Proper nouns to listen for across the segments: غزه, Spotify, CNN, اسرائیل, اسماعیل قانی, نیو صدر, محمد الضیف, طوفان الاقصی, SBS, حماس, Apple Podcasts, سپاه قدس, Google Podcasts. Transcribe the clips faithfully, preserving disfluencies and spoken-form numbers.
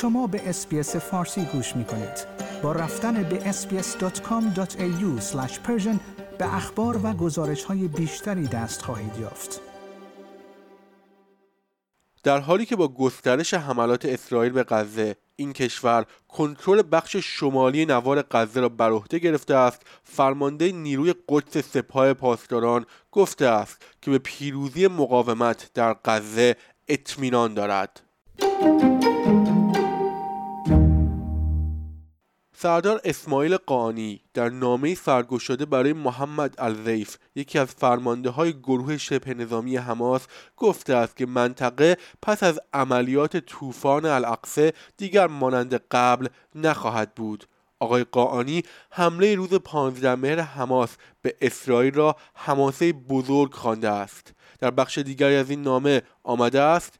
شما به اس‌بی‌اس فارسی گوش می‌کنید. با رفتن به اس بی اس دات کام دات ای یو اسلش پرشن به اخبار و گزارش‌های بیشتری دست خواهید یافت. در حالی که با گسترش حملات اسرائیل به غزه، این کشور کنترل بخش شمالی نوار غزه را بر عهده گرفته است، فرمانده نیروی قدس سپاه پاسداران گفته است که به پیروزی مقاومت در غزه اطمینان دارد. سردار اسماعیل قانی در نامه‌ای سرگوش شده برای محمد الضیف، یکی از فرمانده‌های گروه شبه نظامی حماس، گفته است که منطقه پس از عملیات طوفان الاقصی دیگر مانند قبل نخواهد بود. آقای قانی حمله روز پانزدهم مهر حماس به اسرائیل را حماسه بزرگ خوانده است. در بخش دیگری از این نامه آمده است: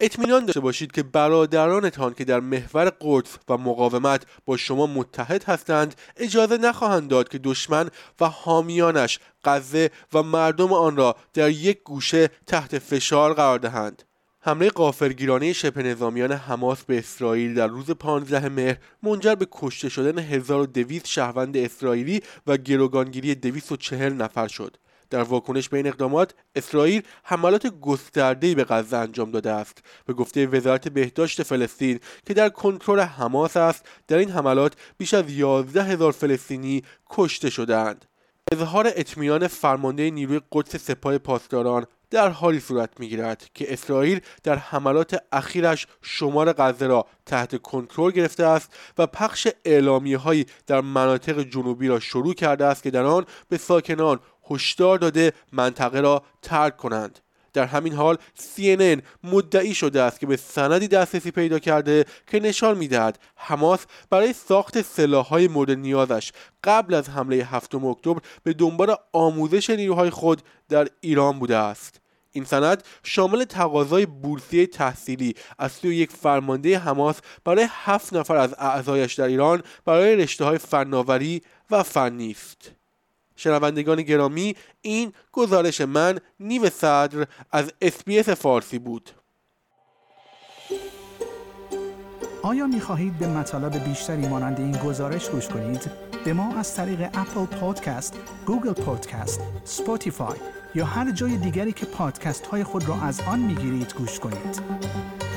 اطمینان داشته باشید که برادرانتان که در محور قدس و مقاومت با شما متحد هستند اجازه نخواهند داد که دشمن و حامیانش غزه و مردم آن را در یک گوشه تحت فشار قرار دهند. حمله غافلگیرانه شبه نظامیان حماس به اسرائیل در روز پانزدهم مهر منجر به کشته شدن هزار و دویست شهروند اسرائیلی و گروگانگیری دویست و چهل نفر شد. در واکنش به این اقدامات، اسرائیل حملات گسترده‌ای به غزه انجام داده است. به گفته وزارت بهداشت فلسطین که در کنترل حماس است، در این حملات بیش از یازده هزار فلسطینی کشته شدند. اظهار اطمینان فرمانده نیروی قدس سپاه پاسداران در حالی صورت می‌گیرد که اسرائیل در حملات اخیرش شمال غزه را تحت کنترل گرفته است و پخش اعلامیه‌هایی در مناطق جنوبی را شروع کرده است که در آن به ساکنان هشدار داده منطقه را ترک کنند. در همین حال سی ان ان مدعی شده است که به سندی دسترسی پیدا کرده که نشان می‌دهد حماس برای ساخت سلاح‌های مورد نیازش قبل از حمله هفتم اکتبر به دنبال آموزش نیروهای خود در ایران بوده است. این سند شامل تقاضای بورسیه تحصیلی از سوی یک فرمانده حماس برای هفت نفر از اعضایش در ایران برای رشته‌های فناوری و فنی است. شنوندگان گرامی، این گزارش من نیو صدر از اس‌بی‌اس فارسی بود. آیا می خواهید به مطالب بیشتری مانند این گزارش گوش کنید؟ به ما از طریق اپل پادکست، گوگل پادکست، اسپاتیفای یا هر جای دیگری که پادکست های خود را از آن می گیرید گوش کنید.